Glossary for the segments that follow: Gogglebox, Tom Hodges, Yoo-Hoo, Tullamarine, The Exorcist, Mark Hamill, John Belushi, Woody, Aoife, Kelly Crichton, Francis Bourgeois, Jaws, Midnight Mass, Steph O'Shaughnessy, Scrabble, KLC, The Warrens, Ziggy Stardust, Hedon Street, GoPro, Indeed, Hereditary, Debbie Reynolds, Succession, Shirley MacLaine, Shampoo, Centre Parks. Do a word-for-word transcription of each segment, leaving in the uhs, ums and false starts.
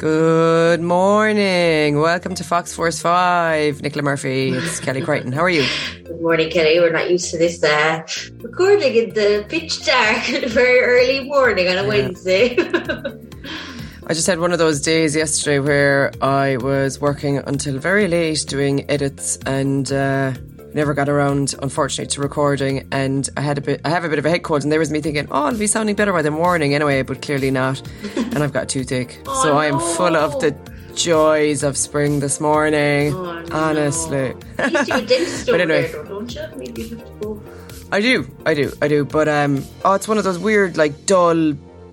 Good morning. Welcome to Fox Force five. Nicola Murphy, it's Kelly Crichton. How are you? Good morning, Kelly. We're not used to this uh, recording in the pitch dark in a very early morning on a yeah. Wednesday. I just had one of those days yesterday where I was working until very late doing edits and uh, never got around, unfortunately, to recording. And I had a bit. I have a bit of a head cold, and there was me thinking, "Oh, I'll be sounding better by the morning anyway," but clearly not. And I've got a toothache, oh, so I am no. full of the joys of spring this morning. Oh, no. Honestly, at least you dentist over anyway, there, don't you? Maybe you have to go. I do, I do, I do. But um, oh, it's one of those weird, like dull.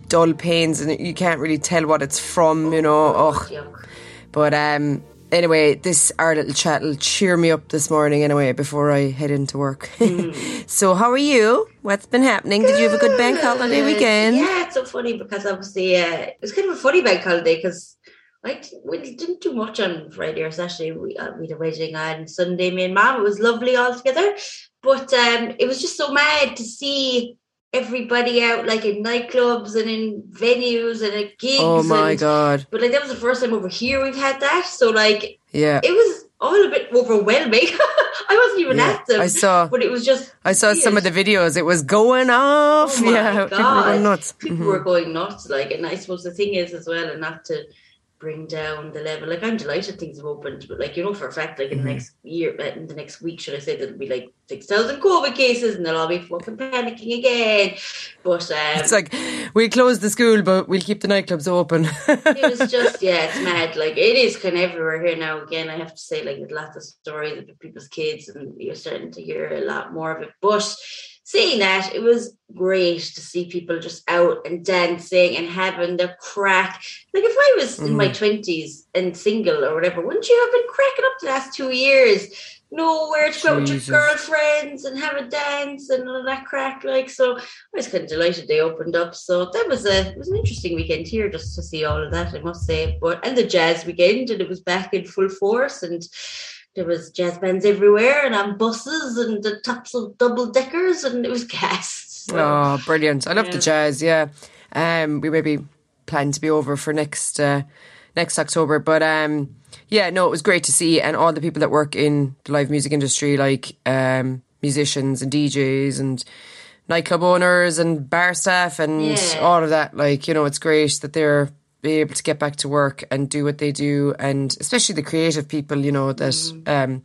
dull pains and you can't really tell what it's from, you know. Oh, yuck. But um, anyway, this our little chat will cheer me up this morning anyway before I head into work. Mm. So how are you? What's been happening? Good. Did you have a good bank holiday weekend? Yeah, it's so funny because obviously uh, it was kind of a funny bank holiday because I we didn't do much on Friday or Saturday. We, uh, we had a wedding on Sunday, me and Mum. It was lovely all together. But um, it was just so mad to see everybody out, like in nightclubs and in venues and at gigs. Oh my and, god! But like that was the first time over here we've had that. So like, yeah, it was all a bit overwhelming. I wasn't even yeah. at them. I saw, but it was just. I saw weird. Some of the videos. It was going off. Oh my yeah, god. People were going nuts. People mm-hmm. were going nuts. Like, and I suppose the thing is as well, and not to bring down the level. Like, I'm delighted things have opened, but like you know for a fact, like in mm. the next year, in the next week, should I say, there'll be like six thousand COVID cases, and they'll all be fucking panicking again. But um, it's like we close the school, but we'll keep the nightclubs open. It's just yeah, it's mad. Like it is kind of everywhere here now. Again, I have to say, like there's lots of stories of people's kids, and you're starting to hear a lot more of it. But saying that, it was great to see people just out and dancing and having the crack. Like if I was mm. in my twenties and single or whatever, wouldn't you have been cracking up the last two years? Nowhere to go with your girlfriends and have a dance and all that crack. Like so, I was kind of delighted they opened up. So that was a it was an interesting weekend here just to see all of that, I must say. But and the jazz weekend, and it was back in full force and. There was jazz bands everywhere and on buses and the tops of double-deckers and it was gas. So. Oh, brilliant. I love yeah. the jazz, yeah. Um, we maybe plan to be over for next uh, next October. But, um, yeah, no, it was great to see. And all the people that work in the live music industry, like um, musicians and D Js and nightclub owners and bar staff and yeah. all of that. Like, you know, it's great that they're be able to get back to work and do what they do, and especially the creative people, you know, that mm. um,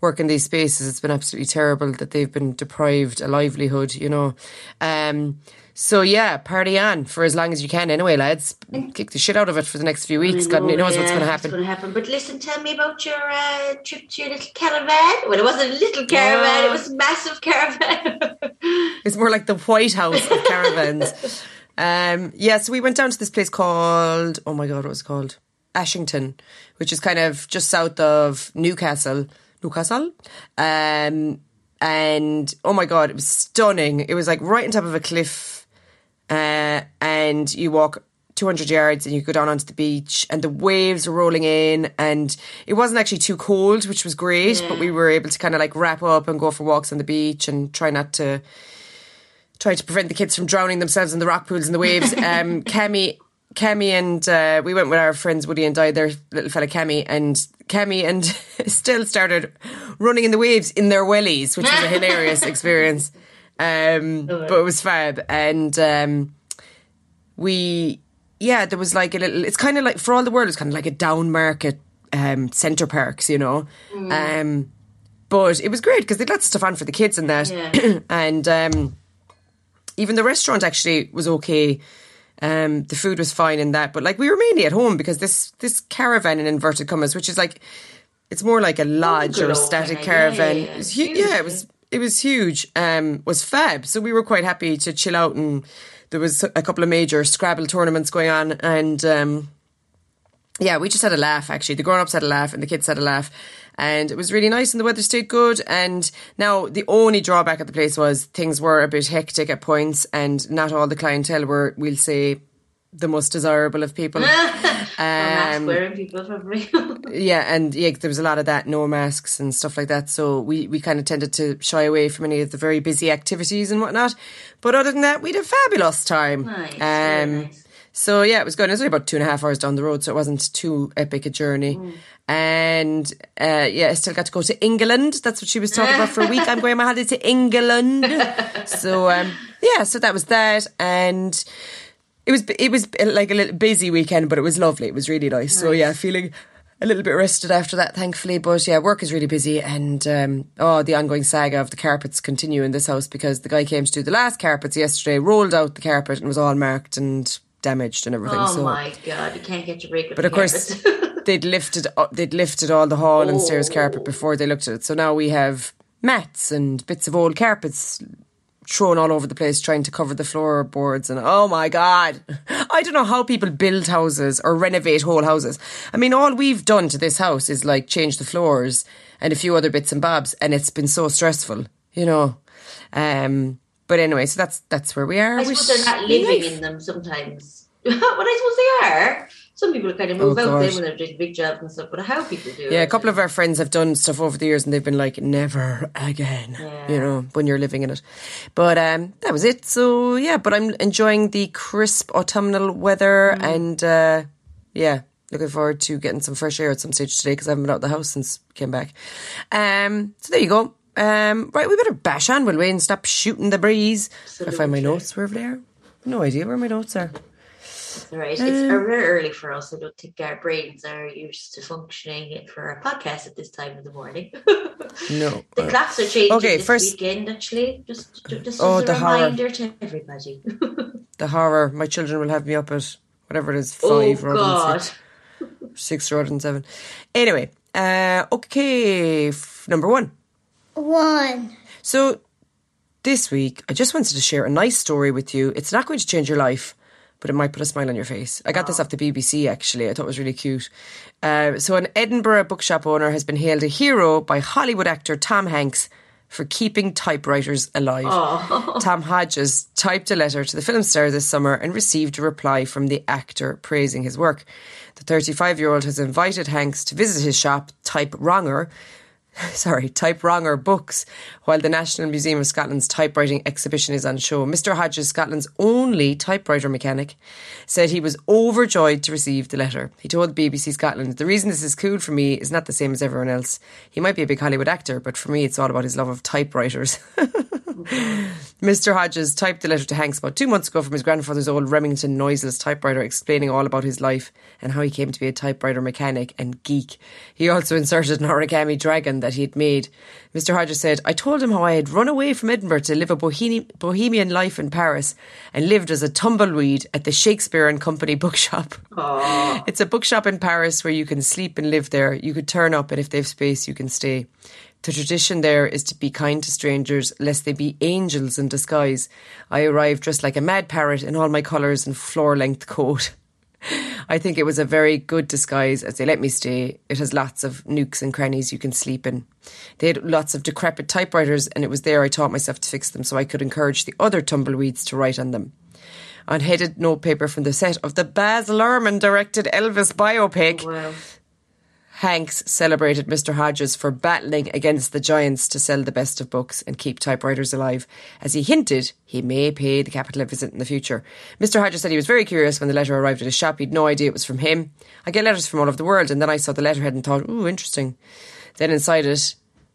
work in these spaces. It's been absolutely terrible that they've been deprived a livelihood, you know. Um, so yeah, party on for as long as you can anyway, lads. Kick the shit out of it for the next few weeks. Know, God knows yeah, what's going to happen. What's going to happen. But listen, tell me about your uh, trip to your little caravan. Well, it wasn't a little caravan, uh, it was a massive caravan. It's more like the White House of caravans. Um, yeah, so we went down to this place called, oh my God, what was it called? Ashington, which is kind of just south of Newcastle. Newcastle? Um, and oh my God, it was stunning. It was like right on top of a cliff uh, and you walk two hundred yards and you go down onto the beach and the waves were rolling in and it wasn't actually too cold, which was great, yeah. but we were able to kind of like wrap up and go for walks on the beach and try not to... try to prevent the kids from drowning themselves in the rock pools and the waves. Um, Kemi, Kemi and uh, we went with our friends Woody and I, their little fella Kemi, and Kemi and still started running in the waves in their wellies, which was a hilarious experience. Um, but it was fab. And um, we, yeah, there was like a little, it's kind of like, for all the world, it's kind of like a down market um, Centre Parks, you know. Mm. Um, but it was great because they'd lots of stuff on for the kids and that. Yeah. and... Um, Even the restaurant actually was okay. Um, the food was fine in that. But like we were mainly at home because this this caravan in inverted commas, which is like, it's more like a lodge oh, or a static caravan. Yeah, yeah, yeah. It was hu- yeah, it was it was huge. Um, was fab. So we were quite happy to chill out and there was a couple of major Scrabble tournaments going on. And um, yeah, we just had a laugh actually. The grown-ups had a laugh and the kids had a laugh. And it was really nice and the weather stayed good. And now the only drawback of the place was things were a bit hectic at points and not all the clientele were, we'll say, the most desirable of people. masks, wearing people for real. Yeah, and yeah, there was a lot of that, no masks and stuff like that. So we, we kind of tended to shy away from any of the very busy activities and whatnot. But other than that, we had a fabulous time. Nice, um, very nice. So yeah, it was good. It was only about two and a half hours down the road, so it wasn't too epic a journey. Mm. And uh, yeah, I still got to go to England. That's what she was talking about for a week. I'm going on my holiday to England. So um, yeah, so that was that. And it was it was like a little busy weekend, but it was lovely. It was really nice. nice. So yeah, feeling a little bit rested after that, thankfully. But yeah, work is really busy, and um, oh, the ongoing saga of the carpets continue in this house, because the guy came to do the last carpets yesterday, rolled out the carpet, and was all marked and damaged and everything. Oh so, my God, you can't get your break with but the of course they'd lifted up, they'd lifted all the hall oh. and stairs carpet before they looked at it, so now we have mats and bits of old carpets thrown all over the place trying to cover the floorboards. And oh my God, I don't know how people build houses or renovate whole houses. I mean, all we've done to this house is like change the floors and a few other bits and bobs, and it's been so stressful, you know. um But anyway, so that's that's where we are. I suppose they're not living life. in them sometimes. Well, I suppose they are. Some people kind of move oh, out there when they're doing big jobs and stuff, but how people do yeah, it. Yeah, a couple of our friends have done stuff over the years and they've been like, never again, yeah. you know, when you're living in it. But um, that was it. So, yeah, but I'm enjoying the crisp autumnal weather mm. and, uh, yeah, looking forward to getting some fresh air at some stage today, because I haven't been out of the house since I came back. Um, so there you go. Um, right, we better bash on, will we, and stop shooting the breeze. Absolutely. I find my notes wherever they are. No idea where my notes are. That's all right. Um, it's very early for us. I don't think our brains are used to functioning for our podcast at this time of the morning. No. The clocks are changing okay, this first, weekend, actually. Just, just oh, as a reminder horror. to everybody. The horror. My children will have me up at whatever it is, five oh, or God. six. Six rather than seven. Anyway, uh, okay, f- number one. One. So this week, I just wanted to share a nice story with you. It's not going to change your life, but it might put a smile on your face. I got Aww. this off the B B C, actually. I thought it was really cute. Uh, so an Edinburgh bookshop owner has been hailed a hero by Hollywood actor Tom Hanks for keeping typewriters alive. Aww. Tom Hodges typed a letter to the film star this summer and received a reply from the actor praising his work. The thirty-five-year-old has invited Hanks to visit his shop, Type Wronger, Sorry, Type Wronger books, while the National Museum of Scotland's typewriting exhibition is on show. Mister Hodges, Scotland's only typewriter mechanic, said he was overjoyed to receive the letter. He told B B C Scotland, "The reason this is cool for me is not the same as everyone else. He might be a big Hollywood actor, but for me it's all about his love of typewriters." Mister Hodges typed the letter to Hanks about two months ago from his grandfather's old Remington noiseless typewriter, explaining all about his life and how he came to be a typewriter mechanic and geek. He also inserted an origami dragon that he had made. Mister Hodges said, "I told him how I had run away from Edinburgh to live a bohemian, bohemian life in Paris and lived as a tumbleweed at the Shakespeare and Company bookshop." Aww. "It's a bookshop in Paris where you can sleep and live there. You could turn up, and if they have space, you can stay. The tradition there is to be kind to strangers, lest they be angels in disguise. I arrived dressed like a mad parrot in all my colours and floor-length coat. I think it was a very good disguise, as they let me stay. It has lots of nooks and crannies you can sleep in. They had lots of decrepit typewriters, and it was there I taught myself to fix them so I could encourage the other tumbleweeds to write on them. On headed notepaper from the set of the Baz Luhrmann directed Elvis biopic." Oh, wow. Hanks celebrated Mister Hodges for battling against the giants to sell the best of books and keep typewriters alive, as he hinted he may pay the capital a visit in the future. Mister Hodges said he was very curious when the letter arrived at his shop. He'd no idea it was from him. "I get letters from all over the world, and then I saw the letterhead and thought, ooh, interesting." Then inside it,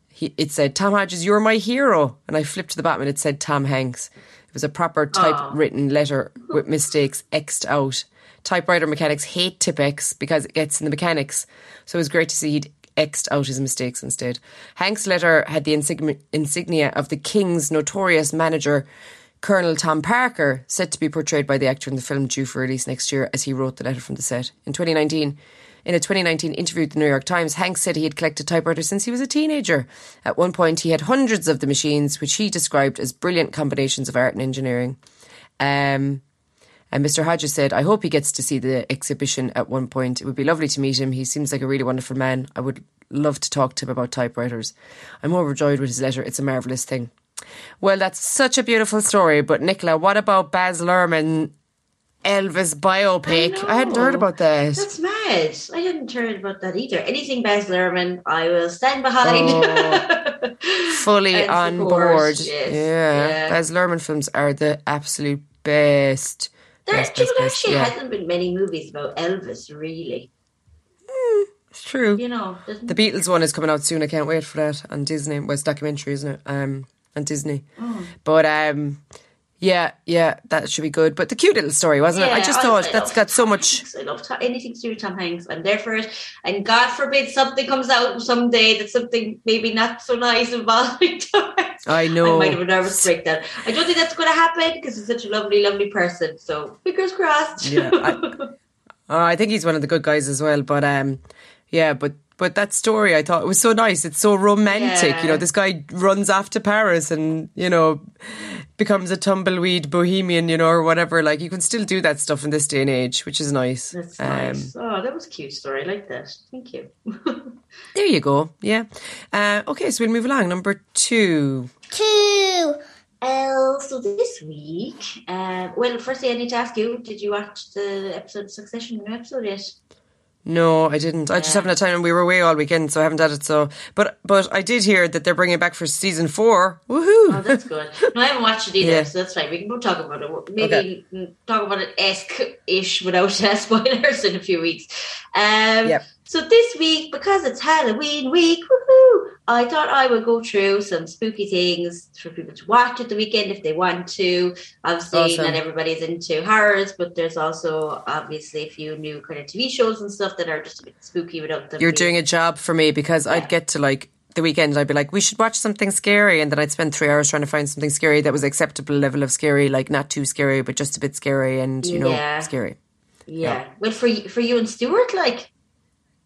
he, it said, "Tom Hodges, you're my hero." And I flipped to the bottom and it said Tom Hanks. It was a proper typewritten Aww. letter with mistakes X'd out. Typewriter mechanics hate Tipex because it gets in the mechanics, so it was great to see he'd X'd out his mistakes instead. Hank's letter had the insign- insignia of the King's notorious manager, Colonel Tom Parker, set to be portrayed by the actor in the film due for release next year, as he wrote the letter from the set. In twenty nineteen, in a twenty nineteen interview with the New York Times, Hanks said he had collected typewriters since he was a teenager. At one point, he had hundreds of the machines, which he described as brilliant combinations of art and engineering. Um... And Mister Hodges said, "I hope he gets to see the exhibition at one point. It would be lovely to meet him. He seems like a really wonderful man. I would love to talk to him about typewriters. I'm overjoyed with his letter. It's a marvellous thing." Well, that's such a beautiful story. But Nicola, what about Baz Luhrmann Elvis biopic. I, I hadn't heard about that. That's mad. I hadn't heard about that either. Anything Baz Luhrmann, I will stand behind. Oh, fully on support. board. Yes. Yeah. yeah. Baz Luhrmann films are the absolute best. There best, best, actually best, yeah. hasn't been many movies about Elvis, really. Mm, it's true. You know, the Beatles one is coming out soon. I can't wait for that on Disney. Well, it's a documentary, isn't it? Um, on Disney. Oh. But um. Yeah, yeah, that should be good. But the cute little story, wasn't yeah, it? I just thought I, I that's got so much. I love Tom, anything to do with Tom Hanks. I'm there for it. And God forbid something comes out someday that's something maybe not so nice involving Tom Hanks. I know. I might have a nervous breakdown. I don't think that's going to happen because he's such a lovely, lovely person. So fingers crossed. Yeah, I, oh, I think he's one of the good guys as well. But um, yeah, but. But that story, I thought, it was so nice. It's so romantic. Yeah. You know, this guy runs off to Paris and, you know, becomes a tumbleweed bohemian, you know, or whatever. Like, you can still do that stuff in this day and age, which is nice. That's um, nice. Oh, that was a cute story. I like that. Thank you. There you go. Yeah. Uh, okay, so we'll move along. Number two. Two. Uh, so this week, uh, well, firstly, I need to ask you, did you watch the episode of Succession, new episode yet? No, I didn't. I yeah. just haven't had time, and we were away all weekend, so I haven't had it. So, but but I did hear that they're bringing it back for season four. Woohoo! Oh, that's good. No, I haven't watched it either, yeah. so that's fine. We can go talk about it. Maybe okay. talk about it esque-ish without spoilers in a few weeks. Um, yep. So this week, because it's Halloween week, woohoo! I thought I would go through some spooky things for people to watch at the weekend if they want to. Obviously, awesome. Not everybody's into horrors, but there's also obviously a few new kind of T V shows and stuff that are just a bit spooky without them. You're being... doing a job for me because yeah. I'd get to like the weekend, I'd be like, we should watch something scary. And then I'd spend three hours trying to find something scary that was acceptable level of scary, like not too scary, but just a bit scary and, you know, yeah. scary. Yeah. yeah. Well, for, for you and Stuart, like...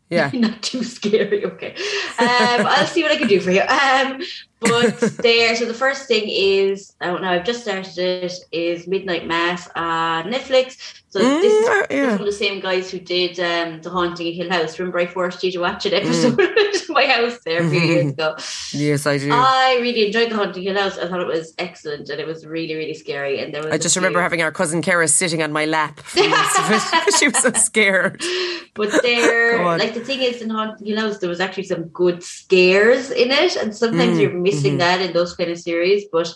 Yeah, not too scary. Okay, um, I'll see what I can do for you. Um, but there, so the first thing is, I don't know, I've just started it, is Midnight Mass on Netflix. So mm, this, yeah. this is from the same guys who did um, The Haunting of Hill House. Remember I forced you to watch an episode mm. of my house there a few years ago. Yes, I do. I really enjoyed The Haunting of Hill House. I thought it was excellent and it was really, really scary. And there was I just few... remember having our cousin Kara sitting on my lap. She was so scared. But there, like the thing is in Haunting Hill House, there was actually some good scares in it. And sometimes mm. you're missing mm-hmm. that in those kind of series. But...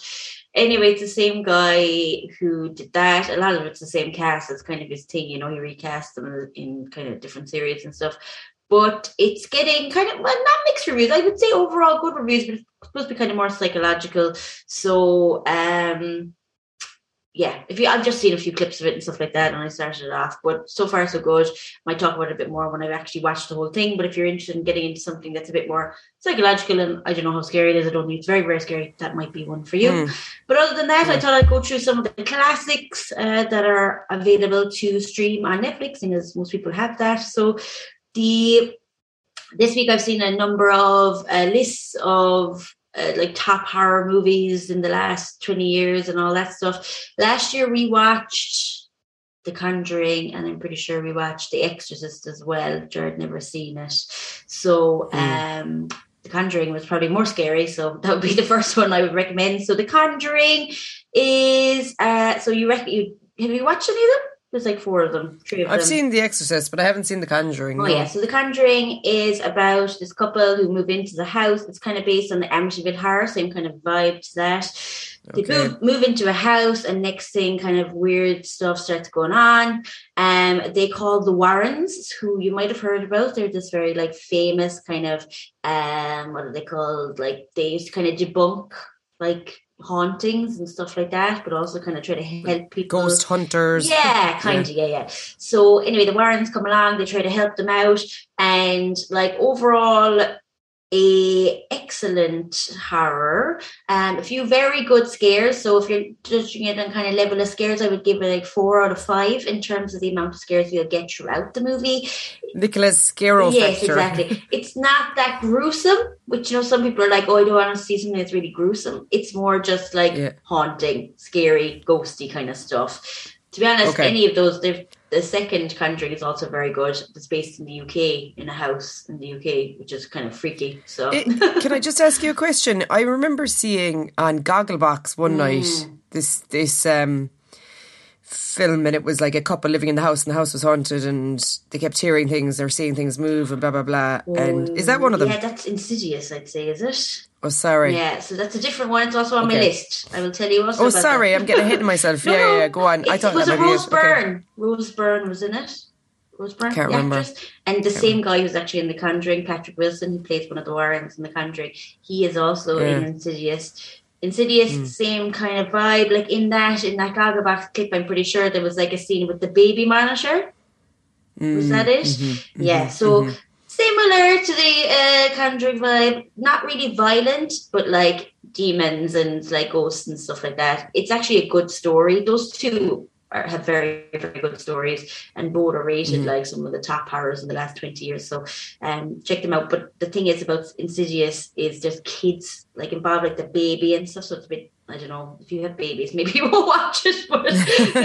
anyway, it's the same guy who did that. A lot of it's the same cast. It's kind of his thing, you know, he recast them in kind of different series and stuff. But it's getting kind of, well, not mixed reviews. I would say overall good reviews, but it's supposed to be kind of more psychological. So, um, yeah, if you, I've just seen a few clips of it and stuff like that, and I started it off. But so far, so good. Might talk about it a bit more when I've actually watched the whole thing. But if you're interested in getting into something that's a bit more psychological, and I don't know how scary it is, I don't think it's very, very scary, that might be one for you. Mm. But other than that, mm. I thought I'd go through some of the classics uh, that are available to stream on Netflix, and as most people have that. So the this week I've seen a number of uh, lists of Uh, like top horror movies in the last twenty years and all that stuff. Last year we watched The Conjuring, and I'm pretty sure we watched The Exorcist as well. Jared never seen it. So um, mm. The Conjuring was probably more scary, so that would be the first one I would recommend. So The Conjuring is uh, so you reckon you have you watched any of them? There's like four of them, three of I've them. I've seen The Exorcist, but I haven't seen The Conjuring. Oh, no. yeah. So The Conjuring is about this couple who move into the house. It's kind of based on the Amityville Horror, same kind of vibe to that. They okay. move, move into a house, and next thing, kind of weird stuff starts going on. Um, they call the Warrens, who you might have heard about. They're this very like famous kind of, um, what are they called? Like they used to kind of debunk, like, hauntings and stuff like that, but also kind of try to help people. Ghost hunters. Yeah, kind of, yeah. yeah, yeah. So anyway, the Warrens come along, they try to help them out, and like overall, a excellent horror. Um, a few very good scares. So if you're judging it on kind of level of scares, I would give it like four out of five in terms of the amount of scares you'll get throughout the movie. Nicola's scare-o yes, factor. Yes, exactly. It's not that gruesome, which, you know, some people are like, oh, I don't want to see something that's really gruesome. It's more just like yeah. haunting, scary, ghosty kind of stuff. To be honest, okay. any of those, the second Conjuring is also very good. It's based in the U K, in a house in the U K, which is kind of freaky. So, it, can I just ask you a question? I remember seeing on Gogglebox one mm. night this this um, film, and it was like a couple living in the house and the house was haunted and they kept hearing things, they were seeing things move and blah, blah, blah. Oh, and is that one of them? Yeah, that's Insidious, I'd say, is it? Oh, sorry. Yeah, so that's a different one. It's also on okay. my list. I will tell you also. Oh, about sorry, that. I'm getting ahead of myself. no, yeah, yeah, yeah, go on. It's, I thought it was that a Rose Byrne. Okay. Rose Byrne was in it. Rose Byrne, Can't the remember. Actress. And the Can't same remember. guy who's actually in The Conjuring, Patrick Wilson, who plays one of the Warrens in The Conjuring, he is also yeah. in Insidious. Insidious, mm. same kind of vibe. Like in that, in that Gogglebox clip, I'm pretty sure there was like a scene with the baby monitor. Mm. Was that it? Mm-hmm. Yeah, mm-hmm. so... Mm-hmm. Similar to the uh, Conjuring vibe, not really violent, but like demons and like ghosts and stuff like that. It's actually a good story. Those two are, have very, very good stories, and both are rated mm. like some of the top horrors in the last twenty years. So um, check them out. But the thing is about Insidious is there's kids like involved, like the baby and stuff. So it's a bit, I don't know, if you have babies, maybe you won't watch it, but because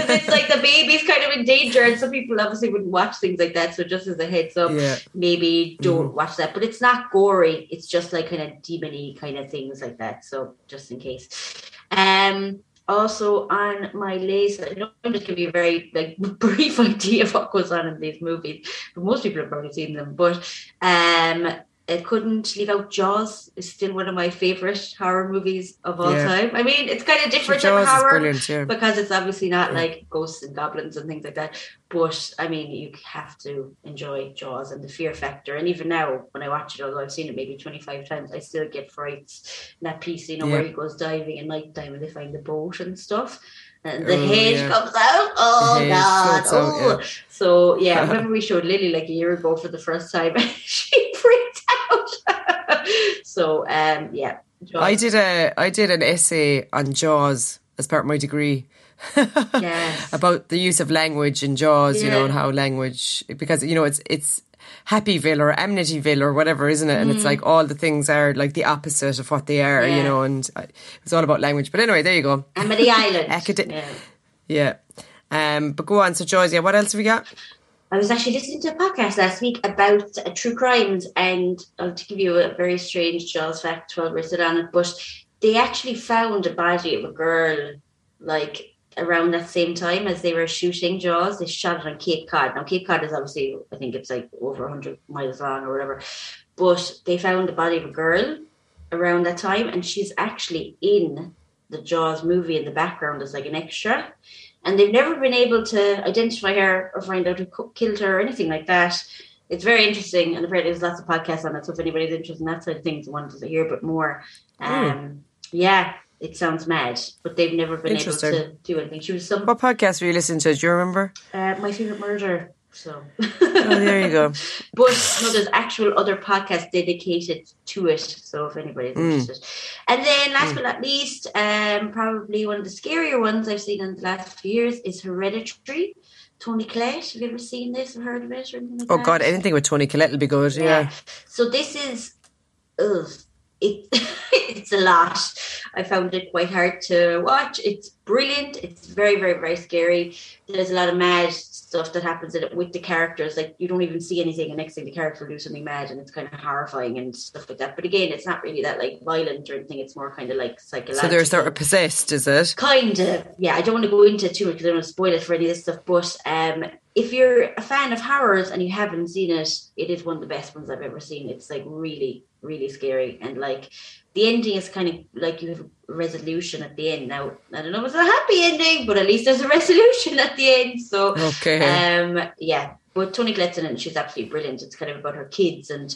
it's like the baby's kind of in danger, and some people obviously wouldn't watch things like that. So just as a heads up, yeah. maybe don't mm-hmm. watch that. But it's not gory. It's just like kind of demon-y kind of things like that. So just in case. Um. Also on my list, I know I'm just going to be a very like brief idea of what goes on in these movies, but most people have probably seen them. But um. I couldn't leave out Jaws. It's still one of my favourite horror movies of all yeah. time. I mean, it's kind of different type of horror yeah. because it's obviously not yeah. like ghosts and goblins and things like that. But, I mean, you have to enjoy Jaws and the fear factor. And even now, when I watch it, although I've seen it maybe twenty-five times, I still get frights. And that piece, you know, yeah. where he goes diving at night time and they find the boat and stuff. And the oh, hedge yeah. comes out. Oh, the God. Oh. Out, yeah. So, yeah, I remember we showed Lily like a year ago for the first time. And she freaked out. so, um, yeah. Jaws. I did a I did an essay on Jaws as part of my degree. yes. About the use of language in Jaws, yeah. you know, and how language... Because, you know, it's it's Happyville or Amityville or whatever, isn't it? And mm. it's like all the things are like the opposite of what they are, yeah. you know, and it's all about language. But anyway, there you go. Amity Island. Acad- yeah. yeah. Um, but go on. So, Jaws, yeah, what else have we got? I was actually listening to a podcast last week about uh, true crimes, and I'll give you a very strange Jaws fact while we're sitting on it, but they actually found a body of a girl, like... around that same time as they were shooting Jaws. They shot it on Cape Cod. Now, Cape Cod is obviously, I think it's like over one hundred miles long or whatever, but they found the body of a girl around that time, and she's actually in the Jaws movie in the background as like an extra, and they've never been able to identify her or find out who killed her or anything like that. It's very interesting, and apparently there's lots of podcasts on it, so if anybody's interested in that side of things and wanted to hear a bit more, um, mm. yeah, it sounds mad, but they've never been able to do anything. She was some. What podcast were you listening to? Do you remember? Uh, My Favorite Murder. So. oh, there you go. But no, there's actual other podcasts dedicated to it. So if anybody's mm. interested. And then, last mm. but not least, um, probably one of the scarier ones I've seen in the last few years is Hereditary. Toni Collette, have you ever seen this or heard of it or anything like oh, that? Oh God, anything with Toni Collette will be good. Yeah. yeah. So this is. Ugh, It, it's a lot. I found it quite hard to watch. It's brilliant. It's very, very, very scary. There's a lot of mad stuff that happens in it with the characters. Like, you don't even see anything, and next thing the character will do something mad, and it's kind of horrifying and stuff like that. But again, it's not really that like violent or anything. It's more kind of like psychological. So they're sort of possessed, is it? Kind of. Yeah, I don't want to go into it too much because I don't want to spoil it for any of this stuff. But um, if you're a fan of horrors and you haven't seen it, it is one of the best ones I've ever seen. It's like really, really scary, and like the ending is kind of like you have a resolution at the end. Now I don't know if it's a happy ending, but at least there's a resolution at the end. So okay. um yeah but Toni Collette's in it, and she's absolutely brilliant. It's kind of about her kids and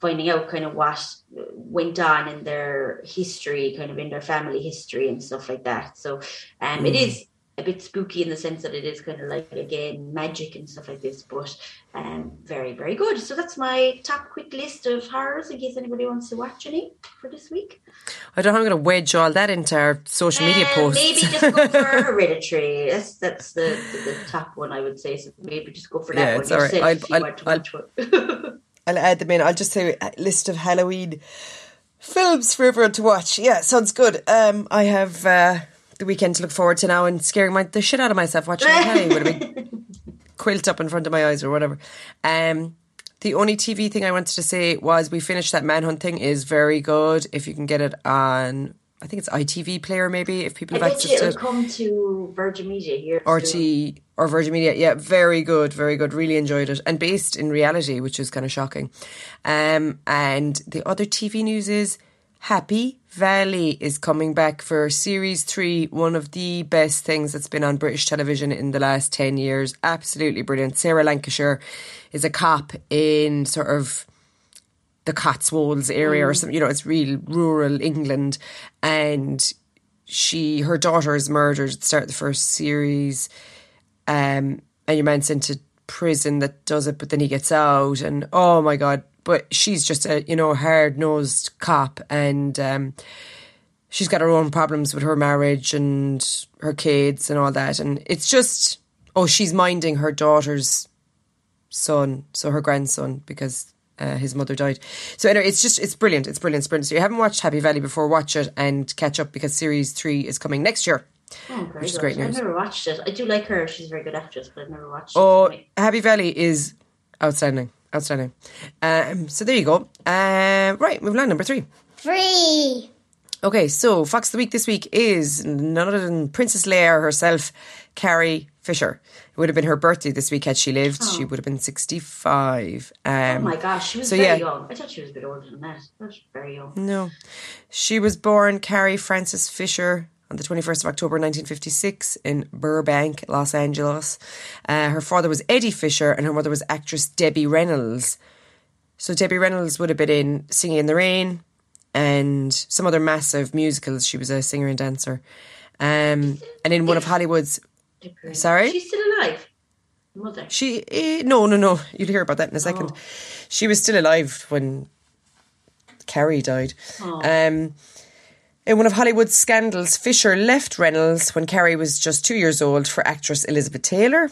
finding out kind of what went on in their history, kind of in their family history and stuff like that. So um mm. it is a bit spooky in the sense that it is kind of like, again, magic and stuff like this, but um, very, very good. So that's my top quick list of horrors in case anybody wants to watch any for this week. I don't know how I'm going to wedge all that into our social media um, posts. Maybe just go for Hereditary. That's, that's the, the, the top one, I would say. So maybe just go for that yeah, one. It's all right. I'll, I'll, I'll, I'll, I'll add them in. I'll just say a list of Halloween films for everyone to watch. Yeah, sounds good. Um, I have... Uh, the weekend to look forward to now, and scaring my, the shit out of myself watching the telly with a big quilt up in front of my eyes or whatever. Um, the only T V thing I wanted to say was we finished that Manhunt thing. Is very good if you can get it on I think it's I T V player maybe, if people I have access to it. It'll come to Virgin Media here. R T or Virgin Media, yeah, very good, very good. Really enjoyed it. And based in reality, which is kind of shocking. Um, and the other T V news is Happy Valley is coming back for series three, one of the best things that's been on British television in the last ten years. Absolutely brilliant. Sarah Lancashire is a cop in sort of the Cotswolds area or something, you know, it's real rural England, and she, her daughter is murdered at the start of the first series, um, and your man sent to prison that does it, but then he gets out, and oh my God. But she's just a, you know, hard-nosed cop, and um, she's got her own problems with her marriage and her kids and all that. And it's just, oh, she's minding her daughter's son, so her grandson, because uh, his mother died. So anyway, it's just, it's brilliant. It's brilliant, it's brilliant. So you haven't watched Happy Valley before, watch it and catch up, because series three is coming next year. Oh, very which is great news. I've never watched it. I do like her. She's a very good actress, but I've never watched it. Oh, Happy Valley is outstanding. Outstanding. Um, so there you go. Uh, right, moving on, number three. Three. Okay, so Fox of the Week this week is none other than Princess Leia herself, Carrie Fisher. It would have been her birthday this week had she lived. Oh. She would have been sixty-five. Um, oh my gosh, she was so very yeah. young. I thought she was a bit older than that. She was very young. No. She was born Carrie Frances Fisher on the twenty-first of October nineteen fifty-six in Burbank, Los Angeles. Uh, her father was Eddie Fisher and her mother was actress Debbie Reynolds. So Debbie Reynolds would have been in Singing in the Rain and some other massive musicals. She was a singer and dancer. Um, and in one of Hollywood's... Sorry? She's still alive, mother. She uh, No, no, no. You'll hear about that in a second. Oh. She was still alive when Carrie died. Oh. Um In one of Hollywood's scandals, Fisher left Reynolds when Carrie was just two years old for actress Elizabeth Taylor.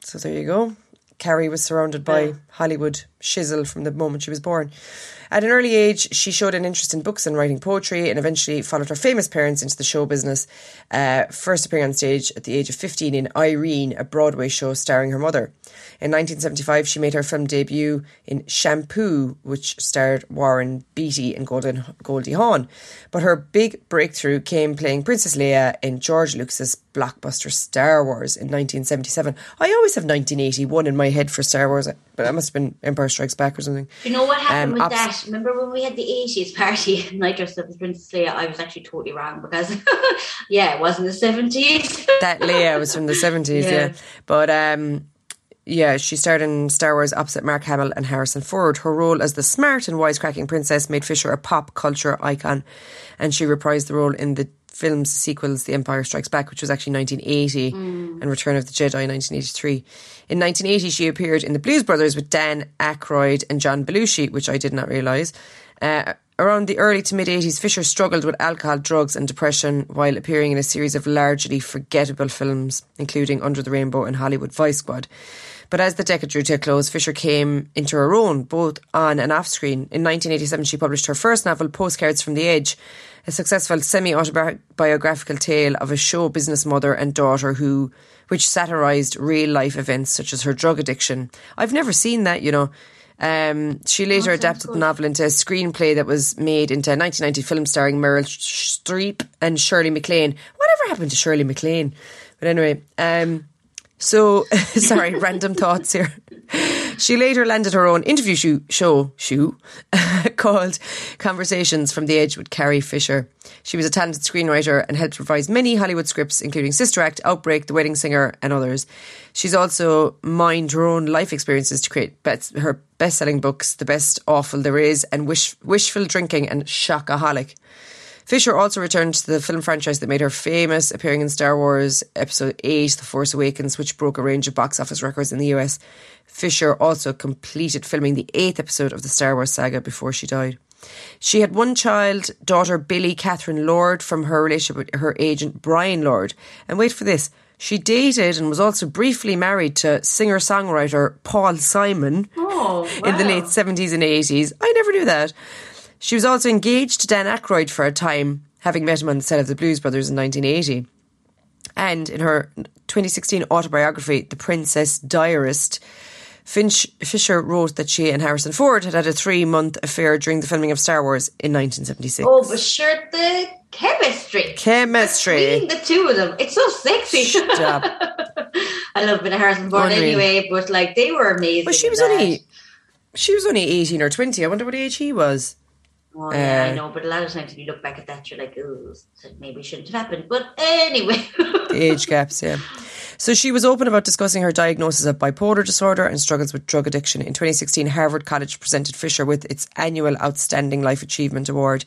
So there you go. Carrie was surrounded by yeah. Hollywood shizzle from the moment she was born. At an early age, she showed an interest in books and writing poetry and eventually followed her famous parents into the show business, uh, first appearing on stage at the age of fifteen in Irene, a Broadway show starring her mother. In nineteen seventy-five, she made her film debut in Shampoo, which starred Warren Beatty and Golden, Goldie Hawn. But her big breakthrough came playing Princess Leia in George Lucas's blockbuster Star Wars in nineteen seventy-seven. I always have nineteen eighty-one in my head for Star Wars, but that must have been Empire Strikes Back or something. You know what happened um, with obs- that? Remember when we had the eighties party and I dressed up as Princess Leia? I was actually totally wrong because, yeah, it wasn't the seventies. That Leia was from the seventies, yeah. yeah. But, um... yeah, she starred in Star Wars opposite Mark Hamill and Harrison Ford. Her role as the smart and wisecracking princess made Fisher a pop culture icon, and she reprised the role in the film's sequels The Empire Strikes Back, which was actually nineteen eighty, mm. and Return of the Jedi nineteen eighty-three. In nineteen eighty, she appeared in The Blues Brothers with Dan Aykroyd and John Belushi, which I did not realise. Uh, around the early to mid-eighties, Fisher struggled with alcohol, drugs and depression while appearing in a series of largely forgettable films, including Under the Rainbow and Hollywood Vice Squad. But as the decade drew to a close, Fisher came into her own, both on and off screen. In nineteen eighty-seven, she published her first novel, Postcards from the Edge, a successful semi-autobiographical tale of a show business mother and daughter who, which satirised real-life events such as her drug addiction. I've never seen that, you know. Um, she later oh, adapted good. the novel into a screenplay that was made into a nineteen ninety film starring Meryl Streep and Shirley MacLaine. Whatever happened to Shirley MacLaine? But anyway... Um, So, sorry, random thoughts here. She later landed her own interview shoe, show shoe called Conversations from the Edge with Carrie Fisher. She was a talented screenwriter and helped revise many Hollywood scripts, including Sister Act, Outbreak, The Wedding Singer and others. She's also mined her own life experiences to create best, her best-selling books, The Best Awful There Is and Wish, Wishful Drinking and Shockaholic. Fisher also returned to the film franchise that made her famous, appearing in Star Wars Episode eight, The Force Awakens, which broke a range of box office records in the U S. Fisher also completed filming the eighth episode of the Star Wars saga before she died. She had one child, daughter Billy Catherine Lord, from her relationship with her agent Brian Lord. And wait for this, she dated and was also briefly married to singer-songwriter Paul Simon oh, wow. in the late seventies and eighties. I never knew that. She was also engaged to Dan Aykroyd for a time, having met him on the set of The Blues Brothers in nineteen eighty. And in her twenty sixteen autobiography, The Princess Diarist, Finch, Fisher wrote that she and Harrison Ford had had a three-month affair during the filming of Star Wars in nineteen seventy-six. Oh, but sure, the chemistry. Chemistry. Between the two of them. It's so sexy. Stop. I love a bit of Harrison Ford Unreal. Anyway, but, like, they were amazing. But she was only, she was only eighteen or twenty. I wonder what age he was. Oh, yeah, uh, I know, but a lot of times if you look back at that, you're like, oh, maybe it shouldn't have happened. But anyway. The age gaps, yeah. So she was open about discussing her diagnosis of bipolar disorder and struggles with drug addiction. In twenty sixteen, Harvard College presented Fisher with its annual Outstanding Life Achievement Award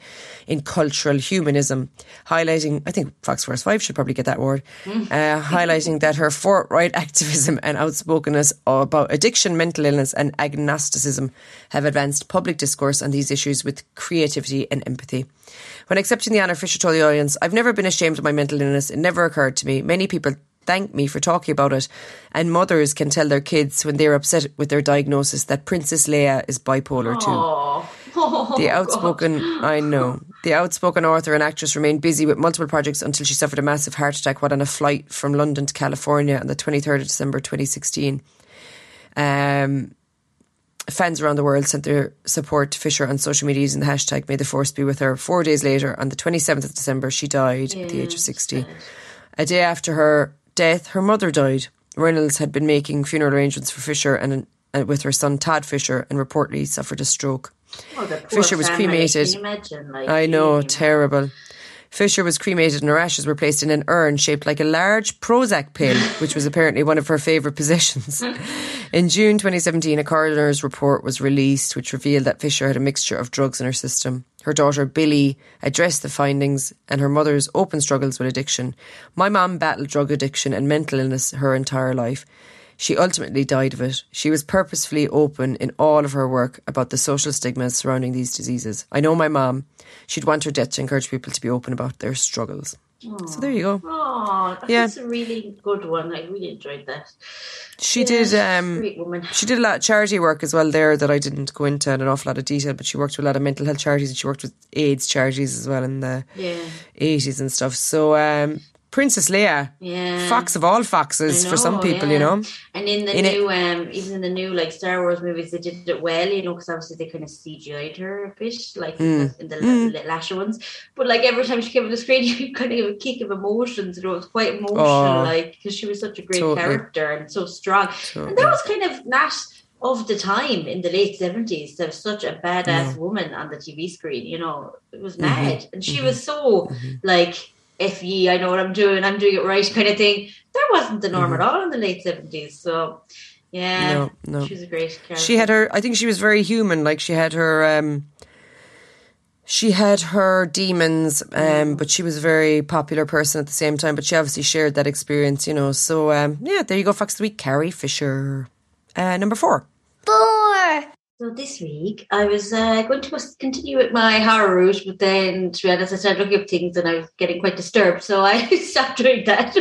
in Cultural Humanism, highlighting, I think Fox Force five should probably get that award, uh, highlighting that her forthright activism and outspokenness about addiction, mental illness and agnosticism have advanced public discourse on these issues with creativity and empathy. When accepting the honour, Fisher told the audience, "I've never been ashamed of my mental illness. It never occurred to me. Many people thank me for talking about it, and mothers can tell their kids when they're upset with their diagnosis that Princess Leia is bipolar too." Aww. Oh, the outspoken God. I know the outspoken author and actress remained busy with multiple projects until she suffered a massive heart attack while on a flight from London to California on the twenty-third of December twenty sixteen. Um, fans around the world sent their support to Fisher on social media using the hashtag May the Force be with her. Four days later, on the twenty-seventh of December, she died yeah, at the age of sixty. A day after her death, her mother died. Reynolds had been making funeral arrangements for Fisher and, and with her son Todd Fisher, and reportedly suffered a stroke. Oh, Fisher was family. cremated. Can you imagine, like, I know, you? terrible. Fisher was cremated and her ashes were placed in an urn shaped like a large Prozac pill, which was apparently one of her favourite possessions. In June twenty seventeen, a coroner's report was released, which revealed that Fisher had a mixture of drugs in her system. Her daughter Billy addressed the findings and her mother's open struggles with addiction. "My mum battled drug addiction and mental illness her entire life. She ultimately died of it. She was purposefully open in all of her work about the social stigmas surrounding these diseases. I know my mum. She'd want her death to encourage people to be open about their struggles." Aww. So there you go. Oh, that's yeah. a really good one. I really enjoyed that. She yeah, did. Um, great woman. She did a lot of charity work as well there that I didn't go into in an awful lot of detail, but she worked with a lot of mental health charities and she worked with AIDS charities as well in the yeah. eighties and stuff. So... Um, Princess Leia, yeah. fox of all foxes know, for some people, yeah. you know. And in the in new, it, um, even in the new like Star Wars movies, they did it well, you know, because obviously they kind of C G I'd her a bit, like mm. in the, in the mm. latter ones. But like every time she came on the screen, you kind of a kick of emotions, you know, it was quite emotional, oh, like because she was such a great totally. character and so strong. Totally. And that was kind of not of the time in the late seventies. There was such a badass yeah. woman on the T V screen, you know, it was mm-hmm. mad, and she mm-hmm. was so mm-hmm. like. If ye, I know what I'm doing, I'm doing it right kind of thing. That wasn't the norm mm-hmm. at all in the late seventies. So, yeah, no, no. she was a great character. She had her, I think she was very human. Like she had her, um, she had her demons, um, but she was a very popular person at the same time. But she obviously shared that experience, you know. So, um, yeah, there you go, Fox of the Week, Carrie Fisher. Uh, number four. Four. So this week I was uh, going to continue with my horror route, but then to be honest I started looking up things and I was getting quite disturbed, so I stopped doing that.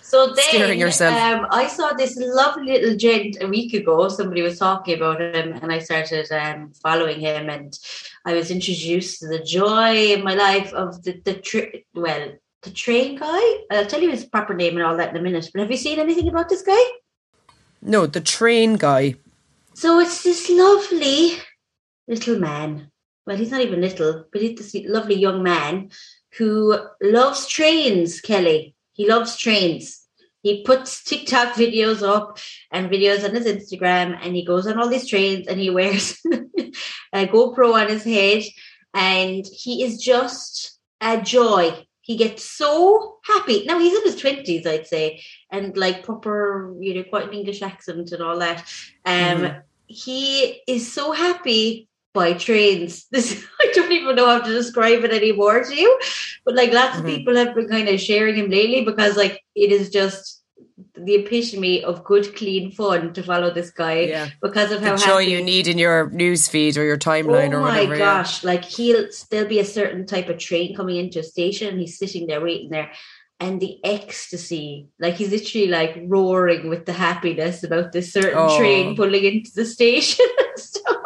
So then um, I saw this lovely little gent a week ago. Somebody was talking about him and I started um, following him, and I was introduced to the joy in my life of the, the tri- well, the train guy. I'll tell you his proper name and all that in a minute, but have you seen anything about this guy? No, the train guy. So it's this lovely little man. Well, he's not even little, but he's this lovely young man who loves trains, Kelly. He loves trains. He puts TikTok videos up and videos on his Instagram, and he goes on all these trains and he wears a GoPro on his head, and he is just a joy. He gets so happy. Now, he's in his twenties, I'd say, and like proper, you know, quite an English accent and all that. Um, mm-hmm. He is so happy by trains. This I don't even know how to describe it anymore to you. But like lots mm-hmm. of people have been kind of sharing him lately because like it is just the epitome of good, clean fun to follow this guy yeah. because of the how joy happy you need in your newsfeed or your timeline oh or whatever. Oh my gosh, yeah. Like he'll there'll be a certain type of train coming into a station and he's sitting there waiting there. And the ecstasy, like he's literally like roaring with the happiness about this certain oh. train pulling into the station and stuff.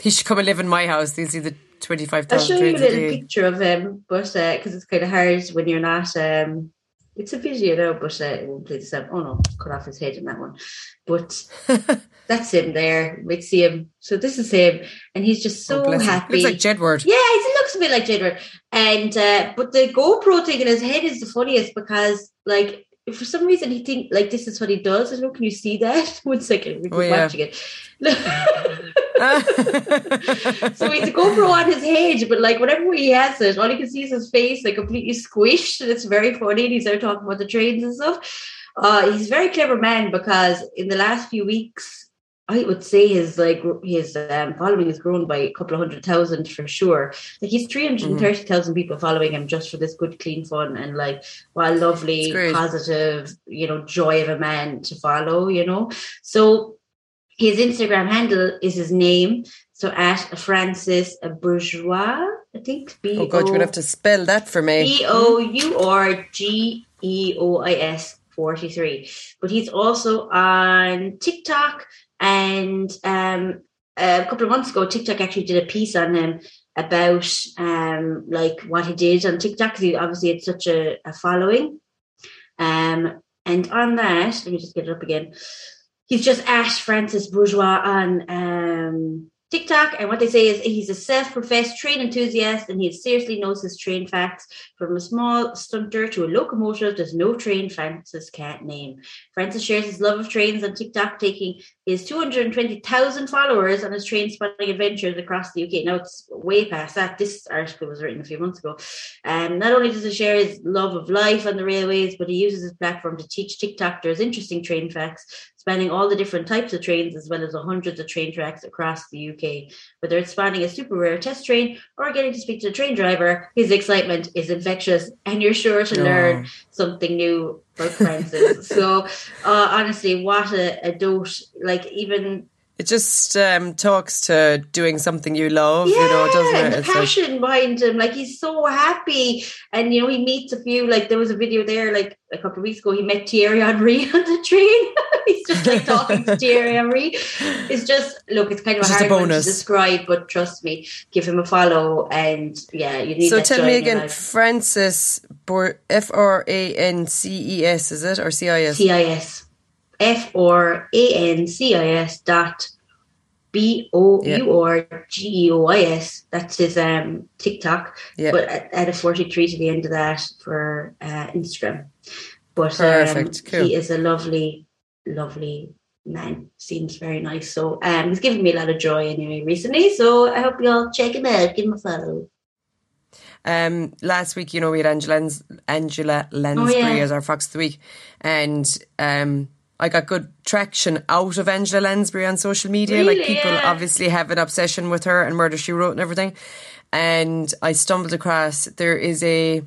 He should come and live in my house. These are the twenty-five thousand trains a day. I'll show you a little picture of him, but because uh, it's kind of hard when you're not um, it's a video now, but uh, it's, um, oh no, cut off his head in that one. But that's him there. We see him. So this is him, and he's just so oh, happy. It looks like Jedward. Yeah, he looks a bit like Jedward. And uh, but the GoPro thing in his head is the funniest because, like, for some reason he think like this is what he does. I don't know, can you see that? One second, we're oh, yeah. watching it. So he's a GoPro on his head, but like whenever he has it, all you can see is his face, like completely squished, and it's very funny. And he's out talking about the trains and stuff. Uh, he's a very clever man because in the last few weeks, I would say his like his um, following has grown by a couple of hundred thousand for sure. Like he's three hundred and thirty thousand mm. people following him just for this good, clean fun and like, well, lovely, positive, you know, joy of a man to follow. You know, so his Instagram handle is his name. So at Francis Bourgeois, I think. B O- oh God, you're gonna have to spell that for me. B O U R G E O I S forty-three. But he's also on TikTok. And um, a couple of months ago, TikTok actually did a piece on him about um, like what he did on TikTok because he obviously had such a, a following. Um, and on that, let me just get it up again. He's just at Francis Bourgeois on um, TikTok. And what they say is he's a self-professed train enthusiast and he seriously knows his train facts. From a small stunter to a locomotive, there's no train Francis can't name. Francis shares his love of trains on TikTok, taking his two hundred twenty thousand followers on his train-spotting adventures across the U K. Now, it's way past that. This article was written a few months ago. Um, not only does he share his love of life on the railways, but he uses his platform to teach TikTokers interesting train facts, spanning all the different types of trains as well as the hundreds of train tracks across the U K. Whether it's spanning a super rare test train or getting to speak to a train driver, his excitement is infectious and you're sure to no. learn something new about Francis. So uh, honestly, what a, a dote. Like even... It just um, talks to doing something you love, yeah, you know, doesn't it? The it's passion like... behind him, like he's so happy. And, you know, he meets a few, like there was a video there, like a couple of weeks ago, he met Thierry Henry on the train. He's just like talking to Thierry Henry. It's just, look, it's kind of it's a hard a one to describe, but trust me, give him a follow and yeah, you need so that. So tell me again, Francis, F R A N C E S, is it? Or C I S? C I S. F R A N C I S dot B O U R G E O I S. That's his um, TikTok. Yeah. But at a forty-three to the end of that for uh, Instagram. But um, cool. He is a lovely, lovely man. Seems very nice. So um, he's given me a lot of joy anyway recently. So I hope you all check him out. Give him a follow. Um, last week, you know, we had Angela, Angela Lansbury oh, yeah. as our Fox of the Week. And um, I got good traction out of Angela Lansbury on social media. Really? Like people yeah. obviously have an obsession with her and Murder, She Wrote and everything. And I stumbled across, there is a,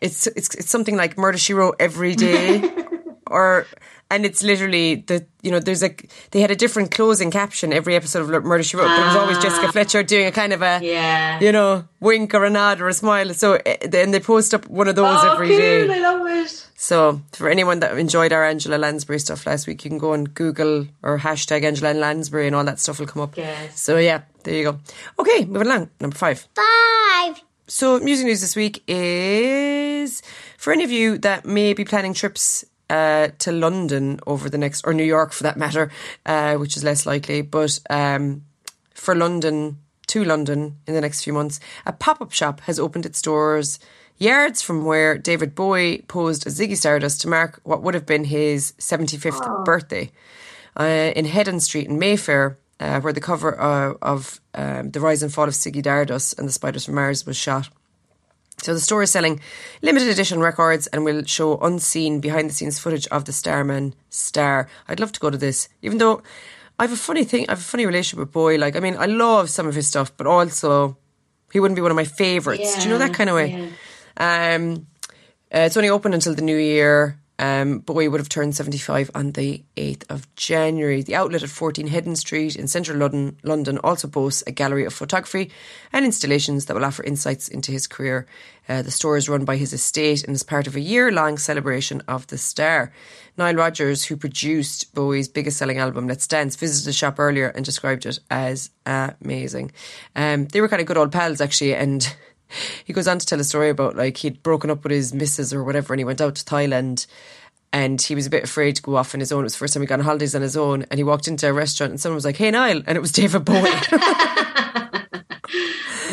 it's it's, it's something like Murder, She Wrote every day. or And it's literally, the you know, there's a, they had a different closing caption every episode of Murder, She Wrote. Ah. There was always Jessica Fletcher doing a kind of a, yeah. you know, wink or a nod or a smile. So then they post up one of those oh, every cool. day. I love it. So for anyone that enjoyed our Angela Lansbury stuff last week, you can go and Google or hashtag Angela Lansbury and all that stuff will come up. Yes. So yeah, there you go. Okay, moving along. Number five. Five. So music news this week is for any of you that may be planning trips Uh, to London over the next, or New York for that matter, uh, which is less likely, but um, for London, to London in the next few months, a pop-up shop has opened its doors yards from where David Bowie posed as Ziggy Stardust to mark what would have been his seventy-fifth oh. birthday uh, in Hedon Street in Mayfair, uh, where the cover uh, of um, The Rise and Fall of Ziggy Stardust and the Spiders from Mars was shot. So the store is selling limited edition records and will show unseen behind-the-scenes footage of the Starman star. I'd love to go to this, even though I have a funny thing. I have a funny relationship with Bowie. Like, I mean, I love some of his stuff, but also he wouldn't be one of my favourites. Yeah, do you know that kind of way? Yeah. Um, uh, it's only open until the new year. Um, Bowie would have turned seventy-five on the eighth of January. The outlet at fourteen Hedon Street in central London, London also boasts a gallery of photography and installations that will offer insights into his career. Uh, the store is run by his estate and is part of a year-long celebration of the star. Nile Rodgers, who produced Bowie's biggest-selling album, Let's Dance, visited the shop earlier and described it as amazing. Um, they were kind of good old pals, actually, and... he goes on to tell a story about, like, he'd broken up with his missus or whatever, and he went out to Thailand, and he was a bit afraid to go off on his own. It was the first time he got on holidays on his own, and he walked into a restaurant and someone was like, "Hey, Niall," and it was David Bowie.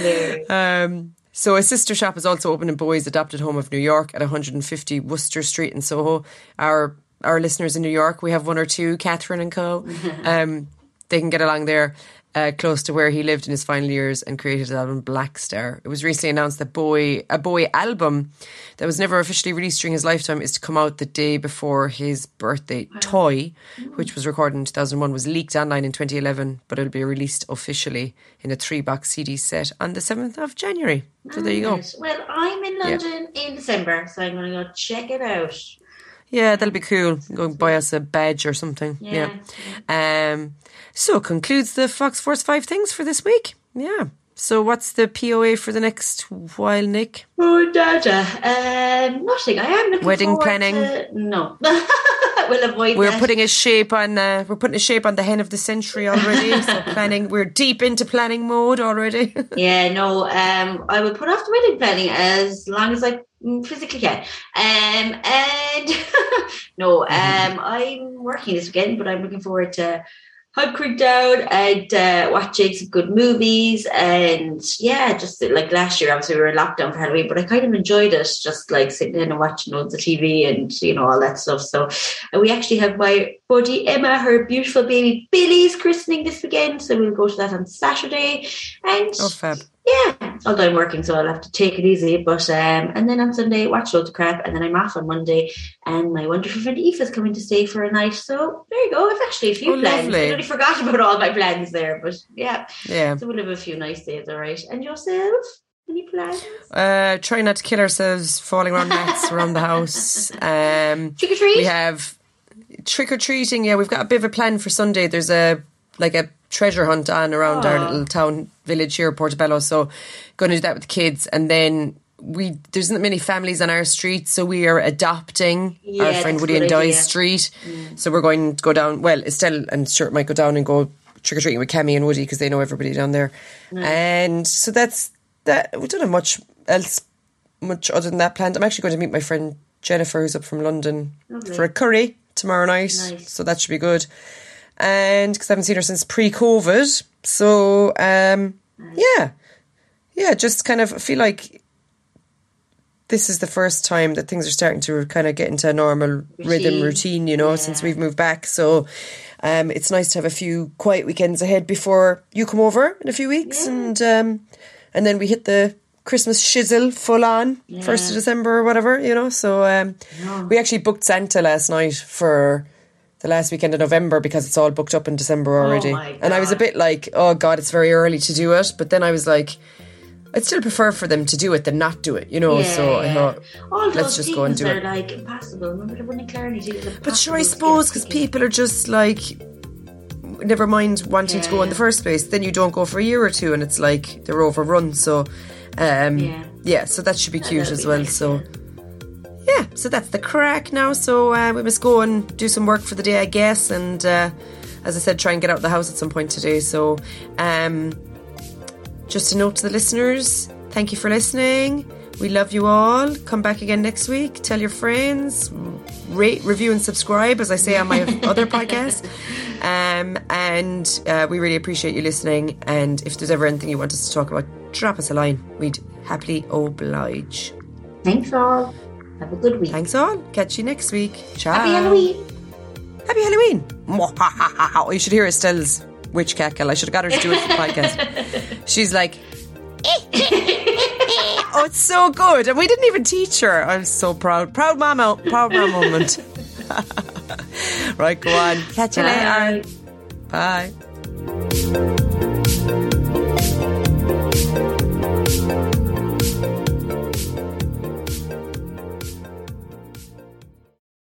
Yeah. Um, so a sister shop is also open in Bowie's adopted home of New York at one hundred fifty Worcester Street in Soho. Our our listeners in New York, we have one or two, Catherine and co. Um, they can get along there, uh, close to where he lived in his final years and created the album Black Star. It was recently announced that Bowie, a Bowie album that was never officially released during his lifetime, is to come out the day before his birthday. Wow. Toy, which was recorded in two thousand one, was leaked online in twenty eleven, but it'll be released officially in a three-box C D set on the seventh of January. So there you go. Well, I'm in London yeah. in December, so I'm going to go check it out. Yeah, that'll be cool. Go and buy us a badge or something. Yeah. yeah. Um, so concludes the Fox Force five things for this week. Yeah. So what's the P O A for the next while, Nick? Oh, Dada. Um, nothing. I am looking Wedding forward planning. To... No. We'll avoid we're that. Putting a shape on, uh, we're putting a shape on the hen of the century already. So planning. We're deep into planning mode already. Yeah, no. Um, I will put off the wedding planning as long as I physically can. Um, and no, um, I'm working this weekend, but I'm looking forward to Hyde Creek Down and uh, watching some good movies. And yeah, just like last year, obviously we were in lockdown for Halloween, but I kind of enjoyed it, just like sitting in and watching loads of T V and, you know, all that stuff. So, and we actually have my buddy Emma, her beautiful baby Billy's christening this weekend, so we'll go to that on Saturday. And oh, fab. Yeah, although I'm working, so I'll have to take it easy. But um, and then on Sunday, watch loads of crap, and then I'm off on Monday. And my wonderful friend Aoife is coming to stay for a night. So there you go. I've actually a few oh, plans. Lovely. I really forgot about all my plans there, but yeah, yeah. So we'll have a few nice days, all right. And yourself? Any plans? Uh, try not to kill ourselves falling around mats around the house. Um, trick or treat. We have trick or treating. Yeah, we've got a bit of a plan for Sunday. There's a like a. treasure hunt on around Aww. Our little town village here, Portobello, so going to do that with the kids. And then we there's not many families on our street, so we are adopting yeah, our friend Woody and Di's street. Mm. So we're going to go down, well, Estelle and Stuart might go down and go trick-or-treating with Kemi and Woody because they know everybody down there. Mm. And so that's that. We don't have much else much other than that planned. I'm actually going to meet my friend Jennifer, who's up from London, Lovely. For a curry tomorrow night. Nice. So that should be good. And because I haven't seen her since pre-COVID. So, um, yeah. Yeah, just kind of feel like this is the first time that things are starting to kind of get into a normal routine. rhythm, routine, you know, yeah. since we've moved back. So um, it's nice to have a few quiet weekends ahead before you come over in a few weeks. Yeah. And um, and then we hit the Christmas shizzle full on, yeah. first of December or whatever, you know. So um, yeah. we actually booked Santa last night for... the last weekend of November because it's all booked up in December already. Oh and I was a bit like, oh God, it's very early to do it. But then I was like, I'd still prefer for them to do it than not do it, you know. Yeah, so yeah. I thought, all let's just go and do it. All those things are like impossible. Remember when Clarity did it? But sure, I suppose because people are just like, never mind wanting yeah. to go in the first place. Then you don't go for a year or two and it's like they're overrun. So um, yeah. yeah, so that should be cute oh, as be well. Nice, so. Yeah. Yeah, so that's the crack now. So uh, we must go and do some work for the day, I guess. And uh, as I said, try and get out of the house at some point today. So um, just a note to the listeners, thank you for listening. We love you all. Come back again next week. Tell your friends. Rate, review and subscribe, as I say on my other podcast. Um, and uh, we really appreciate you listening. And if there's ever anything you want us to talk about, drop us a line. We'd happily oblige. Thanks all. Have a good week. Thanks all. Catch you next week. Ciao. Happy Halloween. Happy Halloween. Oh, you should hear Estelle's witch cackle. I should have got her to do it for the podcast. She's like, oh, it's so good. And we didn't even teach her. I'm so proud. Proud mama. Proud mama moment. Right, go on. Catch you Bye. later. Bye.